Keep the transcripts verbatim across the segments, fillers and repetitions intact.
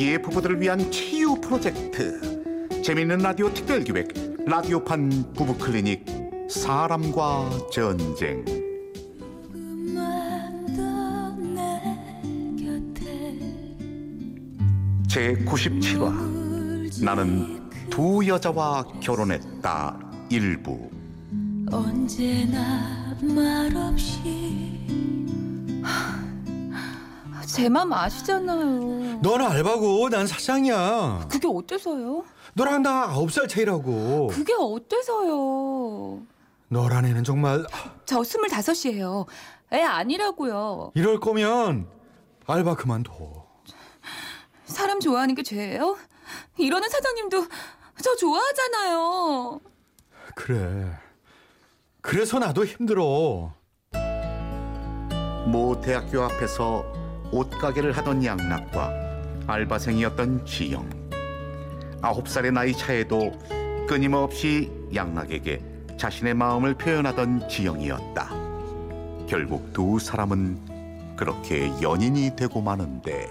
세기의 부부들을 위한 치유 프로젝트, 재미있는 라디오 특별기획 라디오판 부부클리닉 사람과 전쟁. 제구십칠화 나는 두 여자와 결혼했다 일부. 언제나 말없이. 제 맘 아시잖아요. 넌 알바고 난 사장이야. 그게 어때서요? 너랑 나 아홉 살 차이라고. 그게 어때서요? 너란 애는 정말. 저 스물다섯이에요. 애 아니라고요. 이럴 거면 알바 그만둬. 사람 좋아하는 게 죄예요? 이러는 사장님도 저 좋아하잖아요. 그래. 그래서 나도 힘들어. 모 대학교 앞에서 옷가게를 하던 양락과 알바생이었던 지영. 아홉 살의 나이 차에도 끊임없이 양락에게 자신의 마음을 표현하던 지영이었다. 결국 두 사람은 그렇게 연인이 되고 마는데.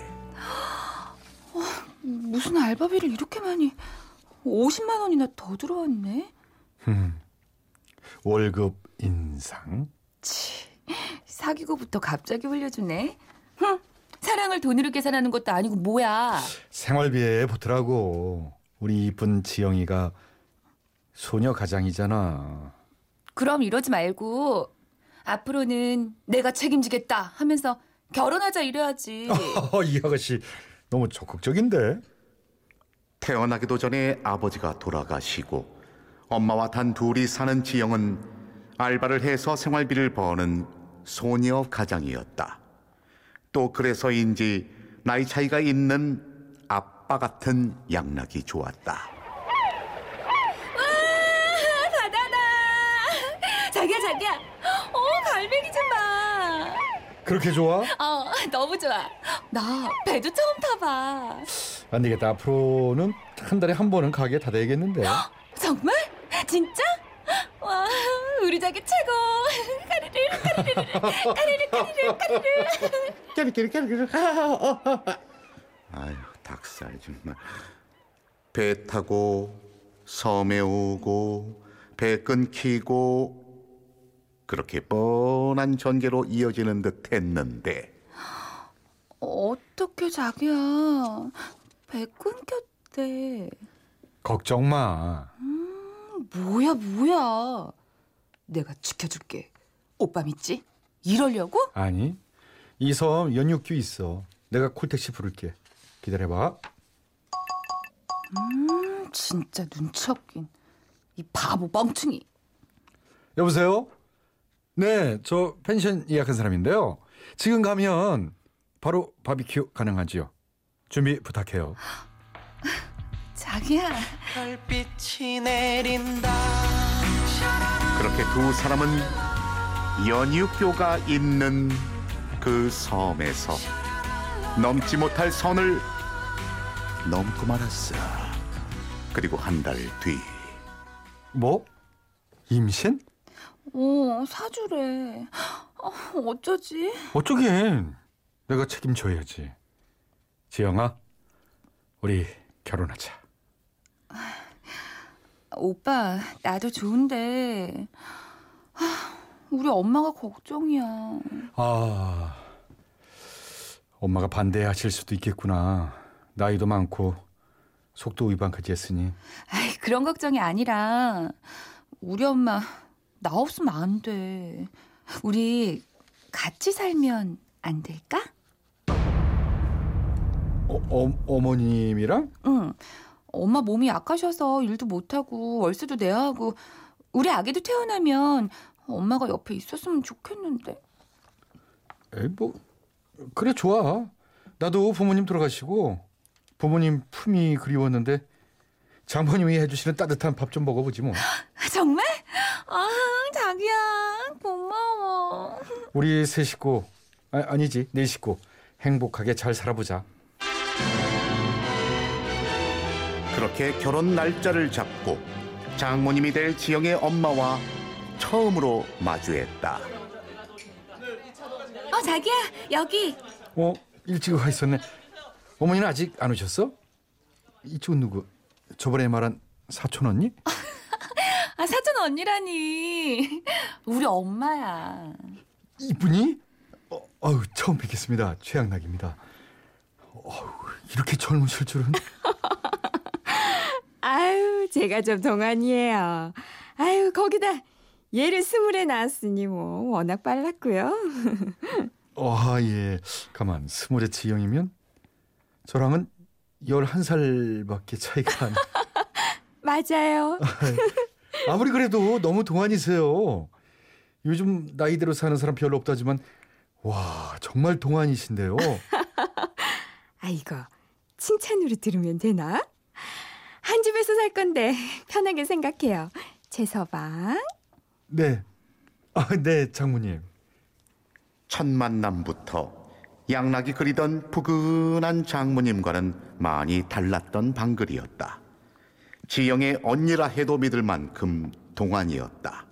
어, 무슨 알바비를 이렇게 많이. 오십만 원이나 더 들어왔네. 음, 월급 인상? 치, 사귀고부터 갑자기 흘려주네. 흥, 사랑을 돈으로 계산하는 것도 아니고 뭐야. 생활비에 보태라고. 우리 이쁜 지영이가 소녀 가장이잖아. 그럼 이러지 말고 앞으로는 내가 책임지겠다 하면서 결혼하자 이래야지. 이 아가씨 너무 적극적인데. 태어나기도 전에 아버지가 돌아가시고 엄마와 단 둘이 사는 지영은 알바를 해서 생활비를 버는 소녀 가장이었다. 또 그래서인지 나이 차이가 있는 아빠 같은 양락이 좋았다. 와, 바다다. 자기야, 자기야. 어, 갈매기 좀 봐. 그렇게 좋아? 어, 너무 좋아. 나 배도 처음 타봐. 안 되겠다. 앞으로는 한 달에 한 번은 가게에 다 되겠는데. 정말? 진짜? 와, 우리 자기 최고. 까르르 까르르 까르르 까르르 까르르 까르르 까르르 까르르. 아유, 닭살 정말. 배 타고 섬에 오고 배 끊기고 그렇게 뻔한 전개로 이어지는 듯 했는데. 어떻게 자기야. 배 끊겼대. 걱정 마. 음, 뭐야 뭐야. 내가 지켜줄게. 오빠 믿지? 이러려고? 아니, 이 섬 연육규 있어. 내가 콜택시 부를게. 기다려봐. 음, 진짜 눈치 없긴. 이 바보 멍충이. 여보세요? 네, 저 펜션 예약한 사람인데요. 지금 가면 바로 바비큐 가능하지요? 준비 부탁해요. 자기야. 별빛이 내린다. 그렇게 두 사람은 연육교가 있는 그 섬에서 넘지 못할 선을 넘고 말았어. 그리고 한 달 뒤. 뭐? 임신? 어, 사주래. 어, 어쩌지? 어쩌긴. 내가 책임져야지. 지영아, 우리 결혼하자. 오빠, 나도 좋은데 우리 엄마가 걱정이야. 아, 엄마가 반대하실 수도 있겠구나. 나이도 많고 속도 위반까지 했으니. 아이, 그런 걱정이 아니라 우리 엄마 나 없으면 안 돼. 우리 같이 살면 안 될까? 어, 어, 어머님이랑? 응. 엄마 몸이 약하셔서 일도 못하고 월세도 내야 하고. 우리 아기도 태어나면 엄마가 옆에 있었으면 좋겠는데. 에이, 뭐 그래, 좋아. 나도 부모님 돌아가시고 부모님 품이 그리웠는데 장모님이 해주시는 따뜻한 밥 좀 먹어보지 뭐. 정말? 아, 자기야 고마워. 우리 세 식구, 아, 아니지 네 식구 행복하게 잘 살아보자. 그렇게 결혼 날짜를 잡고 장모님이 될 지영의 엄마와 처음으로 마주했다. 어, 자기야 여기. 어, 일찍 와 있었네. 어머니는 아직 안 오셨어? 이쪽은 누구? 저번에 말한 사촌 언니? 아, 사촌 언니라니. 우리 엄마야. 이분이? 어, 어우, 처음 뵙겠습니다. 최양락입니다. 어우, 이렇게 젊으실 줄은. 아유, 제가 좀 동안이에요. 아유, 거기다 얘를 스물에 낳았으니 뭐 워낙 빨랐고요. 아, 예. 가만, 스물에 지영이면 저랑은 열한 살밖에 차이가 안. 맞아요. 아무리 그래도 너무 동안이세요. 요즘 나이대로 사는 사람 별로 없다지만 와, 정말 동안이신데요. 아이고, 칭찬으로 들으면 되나? 한 집에서 살 건데 편하게 생각해요. 제 서방. 네. 아, 네, 장모님. 첫 만남부터 양락이 그리던 부근한 장모님과는 많이 달랐던 방글이었다. 지영의 언니라 해도 믿을 만큼 동안이었다.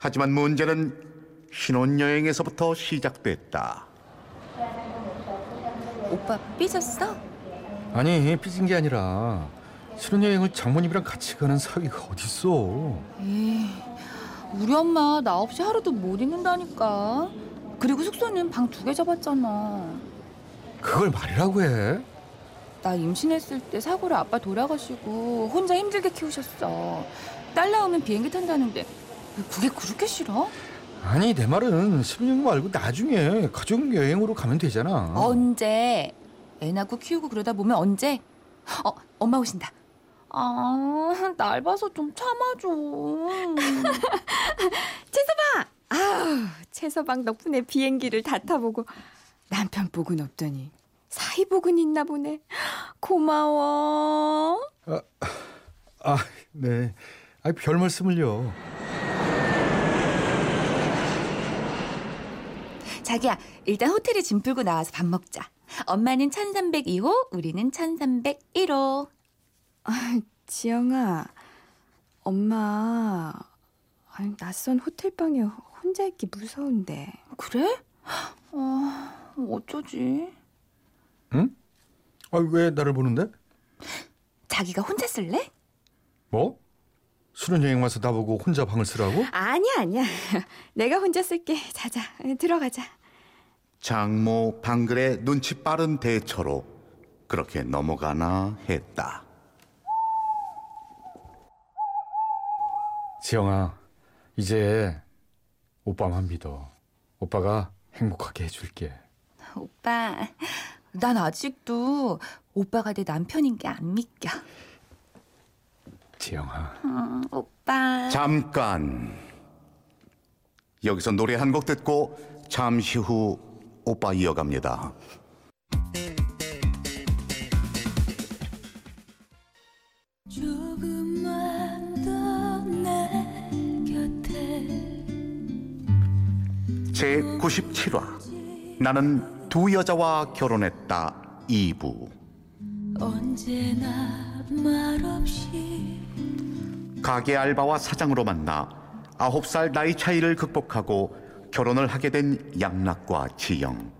하지만 문제는 신혼여행에서부터 시작됐다. 오빠 삐졌어? 아니, 삐진 게 아니라 신혼여행을 장모님이랑 같이 가는 사위가 어딨어. 에이, 우리 엄마 나 없이 하루도 못 있는다니까. 그리고 숙소는 방 두 개 잡았잖아. 그걸 말이라고 해? 나 임신했을 때 사고로 아빠 돌아가시고 혼자 힘들게 키우셨어. 딸 나오면 비행기 탄다는데 그게 그렇게 싫어? 아니, 내 말은 십육 말고 나중에 가족여행으로 가면 되잖아. 언제? 애 낳고 키우고 그러다 보면 언제? 어, 엄마 오신다. 아, 날 봐서 좀 참아줘. 채서방! 아우, 채서방 덕분에 비행기를 다 타보고 남편 복은 없더니 사이 복은 있나 보네. 고마워. 아, 아, 네. 아, 별 말씀을요. 자기야, 일단 호텔에 짐 풀고 나와서 밥 먹자. 엄마는 천삼백이 호, 우리는 천삼백일 호. 아, 지영아, 엄마, 아니, 낯선 호텔방에 혼자 있기 무서운데. 그래? 어, 어쩌지? 응? 아, 왜 나를 보는데? 자기가 혼자 쓸래? 뭐? 수련여행 와서 나보고 혼자 방을 쓰라고? 아니야, 아니야. 내가 혼자 쓸게. 자자, 들어가자. 장모 방글의 눈치 빠른 대처로 그렇게 넘어가나 했다. 지영아, 이제 오빠만 믿어. 오빠가 행복하게 해줄게. 오빠, 난 아직도 오빠가 내 남편인 게 안 믿겨. 지영아. 음, 오빠. 잠깐. 여기서 노래 한 곡 듣고 잠시 후 오빠 이어갑니다. 조금만 더 내 곁에. 제구십칠 화 나는 두 여자와 결혼했다 이 부. 언제나 말없이 가게 알바와 사장으로 만나 아홉 살 나이 차이를 극복하고 결혼을 하게 된 양락과 지영.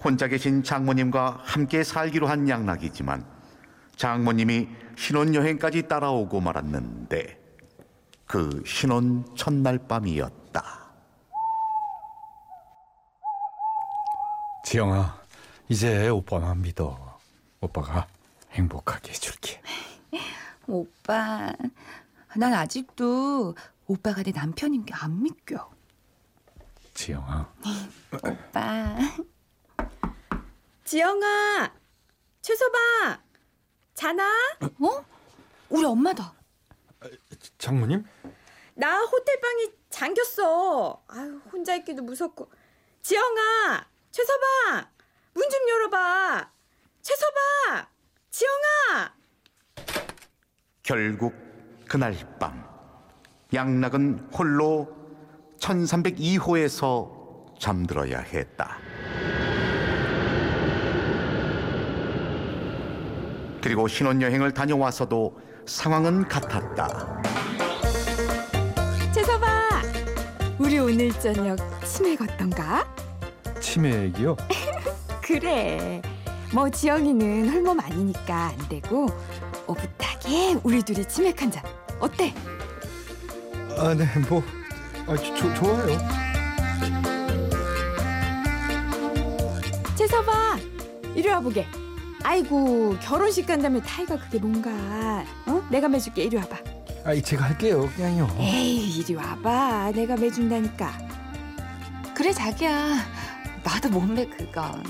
혼자 계신 장모님과 함께 살기로 한 양락이지만 장모님이 신혼여행까지 따라오고 말았는데 그 신혼 첫날 밤이었다. 지영아, 이제 오빠만 믿어. 오빠가 행복하게 해줄게. 오빠, 난 아직도 오빠가 내 남편인 게 안 믿겨. 지영아. 오빠. 지영아, 최서방, 자나? 어? 우리 엄마다. 장모님? 나 호텔방이 잠겼어. 아유, 혼자 있기도 무섭고. 지영아, 최서방, 문 좀 열어봐. 최서방, 지영아. 결국 그날 밤 양락은 홀로 천삼백이 호에서 잠들어야 했다. 그리고 신혼여행을 다녀와서도 상황은 같았다. 채서봐, 우리 오늘 저녁 치맥 어떤가? 치맥이요? 그래, 뭐 지영이는 홀몸 아니니까 안 되고 오붓하게 우리 둘이 치맥 한 잔 어때? 아, 네, 뭐, 아, 조, 좋아요. 재서봐, 이리 와보게. 아이고, 결혼식 간다며 타이가 그게 뭔가. 어? 내가 매줄게, 이리 와봐. 아, 제가 할게요, 그냥요. 에이, 이리 와봐. 내가 매준다니까. 그래, 자기야. 나도 못 매, 그건.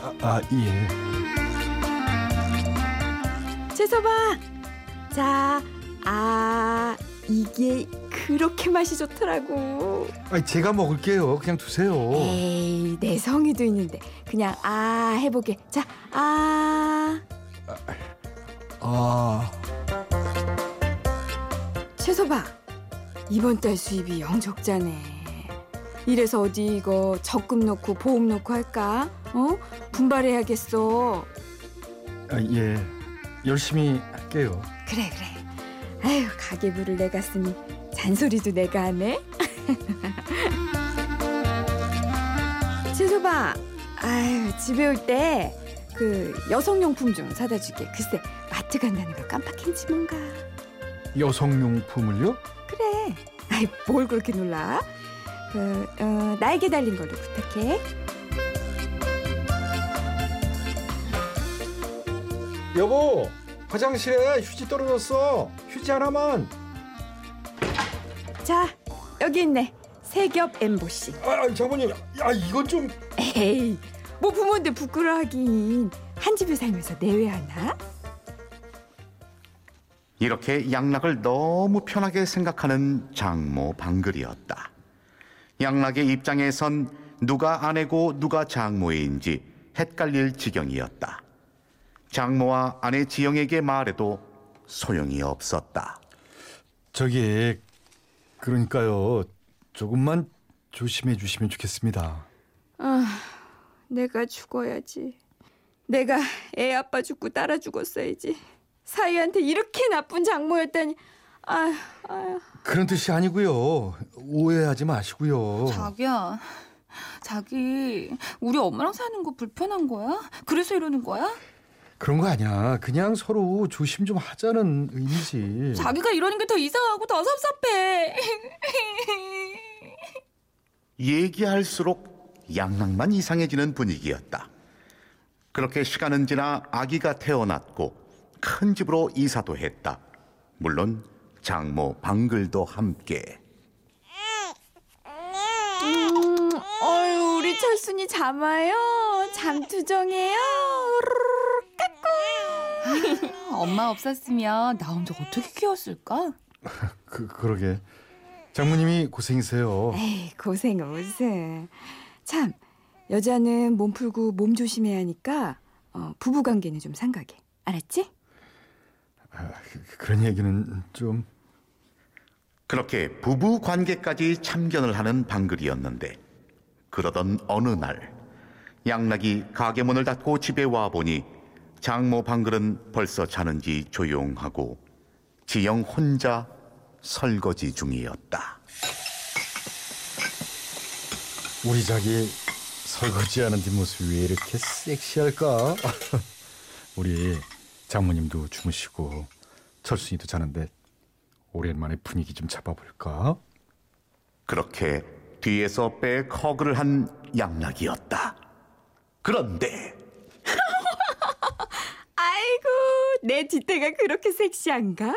아, 아, 예. 재서봐. 자, 아... 이게 그렇게 맛이 좋더라고. 아니, 제가 먹을게요. 그냥 두세요. 에이, 내 성의도 있는데. 그냥 아 해보게. 자, 아. 아. 채소봐, 이번 달 수입이 영 적자네. 이래서 어디 이거 적금 넣고 보험 넣고 할까? 어? 분발해야겠어. 아, 예. 열심히 할게요. 그래, 그래. 아유, 가계부를 내가 쓰니 잔소리도 내가 하네. 채소봐, 아유, 집에 올 때 그 여성용품 좀 사다 줄게. 글쎄, 마트 간다는 걸 깜빡했지 뭔가. 여성용품을요? 그래. 아이, 뭘 그렇게 놀라? 그 어, 날개 달린 걸로 부탁해. 여보, 화장실에 휴지 떨어졌어. 휴지 하나만. 자, 여기 있네. 세 겹 엠보시. 아, 장모님, 야, 이건 좀. 에이, 뭐 부모인데 부끄러워하긴. 한 집에 살면서 내외하나? 이렇게 양락을 너무 편하게 생각하는 장모 방글이었다. 양락의 입장에선 누가 아내고 누가 장모인지 헷갈릴 지경이었다. 장모와 아내 지영에게 말해도 소용이 없었다. 저기, 그러니까요, 조금만 조심해 주시면 좋겠습니다. 아, 내가 죽어야지. 내가 애 아빠 죽고 따라 죽었어야지. 사위한테 이렇게 나쁜 장모였다니. 아휴, 아휴. 그런 뜻이 아니고요. 오해하지 마시고요. 자기야, 자기, 우리 엄마랑 사는 거 불편한 거야? 그래서 이러는 거야? 그런 거 아니야. 그냥 서로 조심 좀 하자는 의미지. 자기가 이러는 게 더 이상하고 더 섭섭해. 얘기할수록 양락만 이상해지는 분위기였다. 그렇게 시간은 지나 아기가 태어났고 큰 집으로 이사도 했다. 물론 장모 방글도 함께. 음, 어휴, 우리 철순이 잠아요. 잠투정해요. 엄마 없었으면 나 혼자 어떻게 키웠을까? 그, 그러게. 장모님이 고생이세요. 에이, 고생 무슨. 참, 여자는 몸 풀고 몸 조심해야 하니까 어, 부부관계는 좀 삼가게. 알았지? 아, 그, 그런 얘기는 좀. 그렇게 부부관계까지 참견을 하는 방글이었는데, 그러던 어느 날 양락이 가게 문을 닫고 집에 와보니 장모 방글은 벌써 자는지 조용하고 지영 혼자 설거지 중이었다. 우리 자기 설거지하는 뒷모습이 왜 이렇게 섹시할까? 우리 장모님도 주무시고 철순이도 자는데 오랜만에 분위기 좀 잡아볼까? 그렇게 뒤에서 백 허그를 한 양락이었다. 그런데 아이고, 내 뒤태가 그렇게 섹시한가?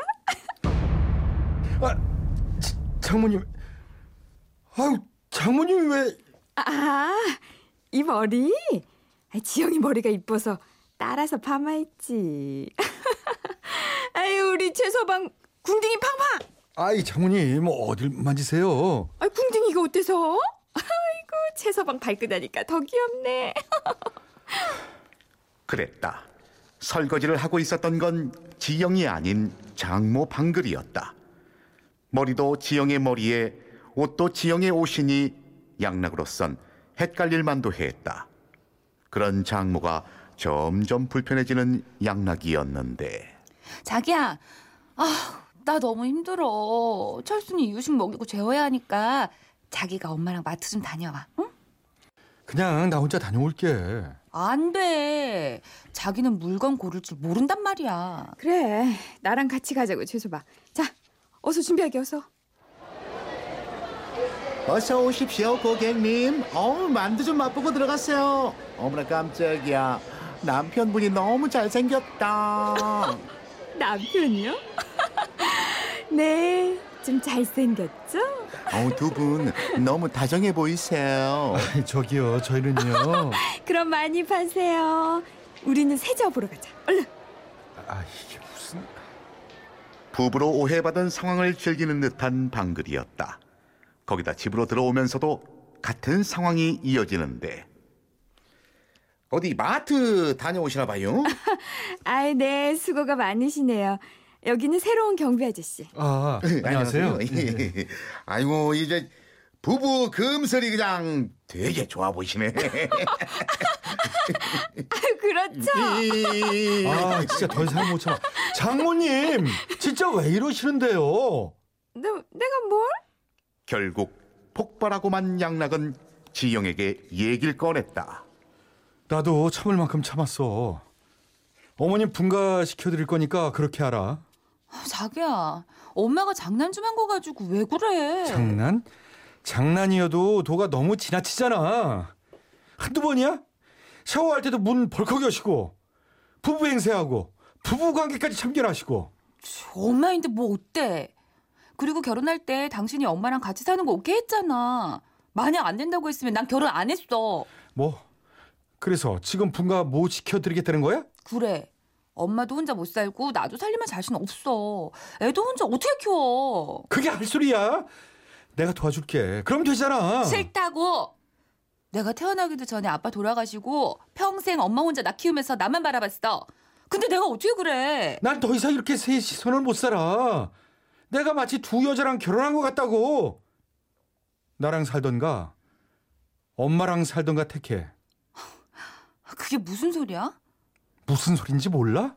아, 지, 장모님. 아우, 장모님이 왜. 아, 이 머리. 지영이 머리가 이뻐서 따라서 파마했지. 아유, 우리 채소방 궁둥이 팡팡. 아이, 장모님, 뭐 어딜 만지세요? 아, 궁둥이가 어때서? 아이고, 채소방 발끈하니까 더 귀엽네. 그랬다. 설거지를 하고 있었던 건 지영이 아닌 장모 방글이었다. 머리도 지영의 머리에 옷도 지영의 옷이니 양락으로선 헷갈릴 만도 했다. 그런 장모가 점점 불편해지는 양락이었는데. 자기야, 아, 나 너무 힘들어. 철순이 이유식 먹이고 재워야 하니까 자기가 엄마랑 마트 좀 다녀와, 응? 그냥 나 혼자 다녀올게. 안 돼. 자기는 물건 고를 줄 모른단 말이야. 그래, 나랑 같이 가자고 최소봐. 자, 어서 준비하게 어서. 어서 오십시오, 고객님. 어우, 만두 좀 맛보고 들어가세요. 어머나 깜짝이야. 남편분이 너무 잘생겼다. 남편이요? 네, 좀 잘생겼죠? 어우, 두 분 너무 다정해 보이세요. 저기요, 저희는요. 그럼 많이 파세요. 우리는 세자 보러 가자. 얼른. 아, 이게 무슨... 부부로 오해받은 상황을 즐기는 듯한 방글이었다. 거기다 집으로 들어오면서도 같은 상황이 이어지는데. 어디 마트 다녀오시나 봐요? 아이, 네, 수고가 많으시네요. 여기는 새로운 경비 아저씨. 아, 안녕하세요. 예. 아이고, 이제 부부 금슬이 그냥 되게 좋아 보이시네. 아유, 그렇죠. 아, 진짜 더 이상 못 참아. 장모님, 진짜 왜 이러시는데요? 내, 내가 뭘? 결국 폭발하고만 양락은 지영에게 얘기를 꺼냈다. 나도 참을 만큼 참았어. 어머님 분가시켜드릴 거니까 그렇게 알아. 자기야, 엄마가 장난 좀 한 거 가지고 왜 그래? 장난? 장난이어도 도가 너무 지나치잖아. 한두 번이야? 샤워할 때도 문 벌컥 여시고 부부 행세하고 부부관계까지 참견하시고. 엄마인데 뭐 어때? 그리고 결혼할 때 당신이 엄마랑 같이 사는 거 오케이 했잖아. 만약 안 된다고 했으면 난 결혼 안 했어. 뭐? 그래서 지금 분가 뭐 지켜드리겠다는 거야? 그래. 엄마도 혼자 못 살고 나도 살림할 자신 없어. 애도 혼자 어떻게 키워? 그게 할 소리야? 내가 도와줄게. 그럼 되잖아. 싫다고. 내가 태어나기도 전에 아빠 돌아가시고 평생 엄마 혼자 나 키우면서 나만 바라봤어. 근데 내가 어떻게 그래? 난 더 이상 이렇게 세 시선을 못 살아. 내가 마치 두 여자랑 결혼한 것 같다고. 나랑 살던가 엄마랑 살던가 택해. 그게 무슨 소리야? 무슨 소린지 몰라?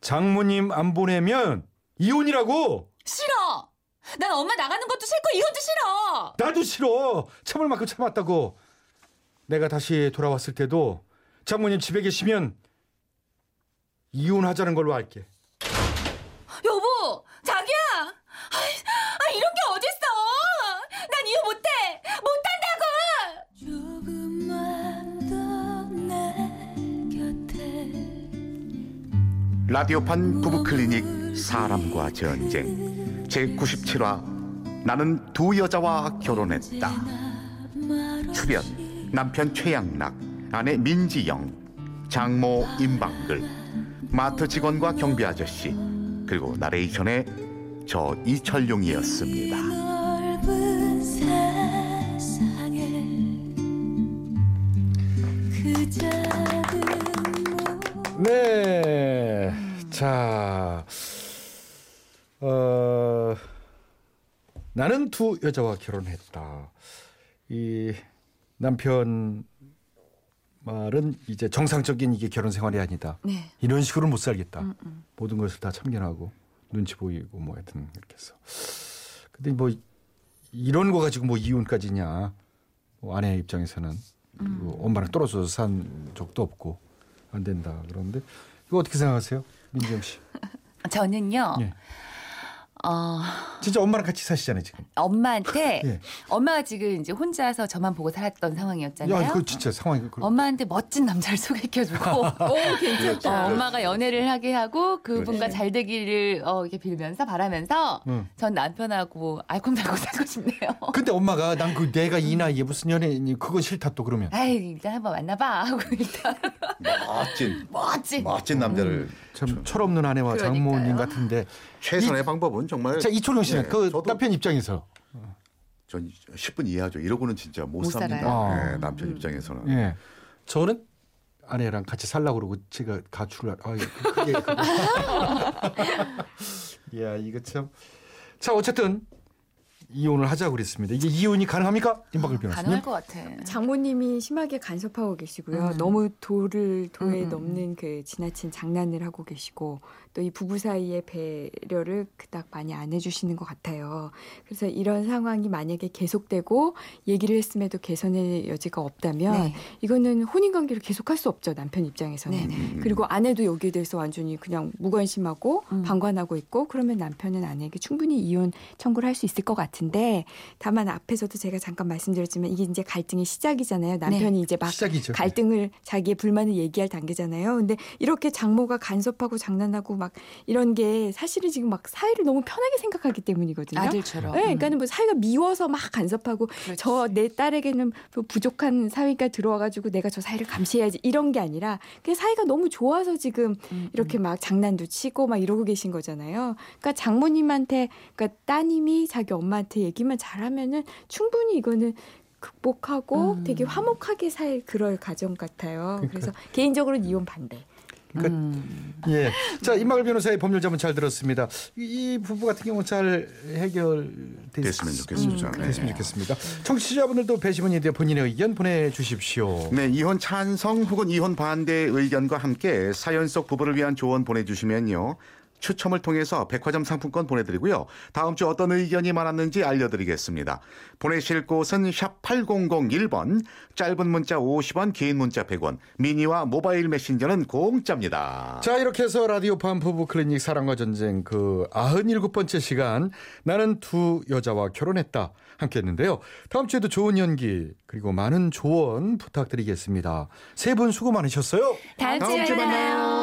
장모님 안 보내면 이혼이라고. 싫어. 난 엄마 나가는 것도 싫고 이혼도 싫어. 나도 싫어. 참을 만큼 참았다고. 내가 다시 돌아왔을 때도 장모님 집에 계시면 이혼하자는 걸로 알게. 여보, 자기야. 아, 아, 이런 게 어딨어. 난 이혼 못해. 못한다고. 조금만 더 내 곁에. 라디오판 부부클리닉 사람과 전쟁 제구십칠 화 나는 두 여자와 결혼했다. 출연 남편 최양락, 아내 민지영, 장모 임방글, 마트 직원과 경비 아저씨, 그리고 나레이션의 저 이철용이었습니다. 네, 자, 어, 나는 두 여자와 결혼했다. 이 남편 말은 이제 정상적인 이게 결혼 생활이 아니다. 네. 이런 식으로는 못 살겠다. 음, 음. 모든 것을 다 참견하고 눈치 보이고 뭐 하여튼 이렇게 해서. 근데 뭐 이런 거 가지고 뭐 이혼까지냐. 뭐 아내 입장에서는 음. 뭐 엄마랑 떨어져서 산 적도 없고 안 된다. 그런데 이거 어떻게 생각하세요? 민지영 씨. 저는요. 예. 어... 진짜 엄마랑 같이 사시잖아요 지금. 엄마한테 예. 엄마가 지금 이제 혼자서 저만 보고 살았던 상황이었잖아요. 야, 이거 진짜 상황이. 그걸... 엄마한테 멋진 남자를 소개시켜주고, 오, 괜찮다. 어, 엄마가 연애를 하게 하고 그분과 잘 되기를 어, 이렇게 빌면서 바라면서 음. 전 남편하고 알콩달콩 살고 싶네요. 근데 엄마가 난 그 내가 이 나이에 무슨 연애니 그건 싫다 또 그러면. 아이, 일단 한번 만나봐 하고 일단. 멋진 멋진 멋진 남자를 음, 참 철없는 아내와 그러니까요. 장모님 같은데. 최선의 이, 방법은 정말. 자, 이철용 씨는 네, 그 남편 입장에서 전 십 분 이해하죠. 이러고는 진짜 못, 못 삽니다. 아. 네, 남편 음. 입장에서는. 네. 저는 아내랑 같이 살라고 그러고 제가 가출을 하... 아, 그게 야, 이거 참. 자, 어쨌든 이혼을 하자고 그랬습니다. 이게 이혼이 가능합니까? 임박을 변호사님. 가능할 것 같아. 장모님이 심하게 간섭하고 계시고요. 음. 너무 도를 도에 음. 넘는 그 지나친 장난을 하고 계시고 또 이 부부 사이의 배려를 그닥 많이 안 해주시는 것 같아요. 그래서 이런 상황이 만약에 계속되고 얘기를 했음에도 개선의 여지가 없다면 네. 이거는 혼인관계를 계속할 수 없죠. 남편 입장에서는. 네. 그리고 아내도 여기에 대해서 완전히 그냥 무관심하고 음. 방관하고 있고 그러면 남편은 아내에게 충분히 이혼 청구를 할 수 있을 것 같은데 다만 앞에서도 제가 잠깐 말씀드렸지만 이게 이제 갈등의 시작이잖아요. 남편이 네. 이제 막 시작이죠. 갈등을 자기의 불만을 얘기할 단계잖아요. 근데 이렇게 장모가 간섭하고 장난하고 막 이런 게 사실은 지금 막 사회를 너무 편하게 생각하기 때문이거든요. 아들처럼. 네, 그러니까 뭐 사회가 미워서 막 간섭하고 저 내 딸에게는 부족한 사회가 들어와가지고 내가 저 사회를 감시해야지 이런 게 아니라 그 사회가 너무 좋아서 지금 음, 이렇게 음. 막 장난도 치고 막 이러고 계신 거잖아요. 그러니까 장모님한테 그러니까 따님이 자기 엄마한테 얘기만 잘하면은 충분히 이거는 극복하고 음. 되게 화목하게 살 그럴 가정 같아요. 그러니까. 그래서 개인적으로는 이혼 반대. 그러니까 음. 예, 자 임마글 변호사의 법률 자문 잘 들었습니다. 이 부부 같은 경우 잘 해결됐으면 좋겠습니다. 음, 됐으면 좋겠습니다. 청취자분들도 배심원에 대해 본인의 의견 보내주십시오. 네, 이혼 찬성 혹은 이혼 반대 의견과 함께 사연 속 부부를 위한 조언 보내주시면요. 추첨을 통해서 백화점 상품권 보내드리고요. 다음 주 어떤 의견이 많았는지 알려드리겠습니다. 보내실 곳은 샵 팔공공일 번, 짧은 문자 오십 원, 긴 문자 백 원, 미니와 모바일 메신저는 공짜입니다. 자, 이렇게 해서 라디오판 부부 클리닉 사랑과 전쟁 그 아흔일곱 번째 시간 나는 두 여자와 결혼했다 함께 했는데요. 다음 주에도 좋은 연기 그리고 많은 조언 부탁드리겠습니다. 세 분 수고 많으셨어요. 다음, 다음 주에 만나요. 만나요.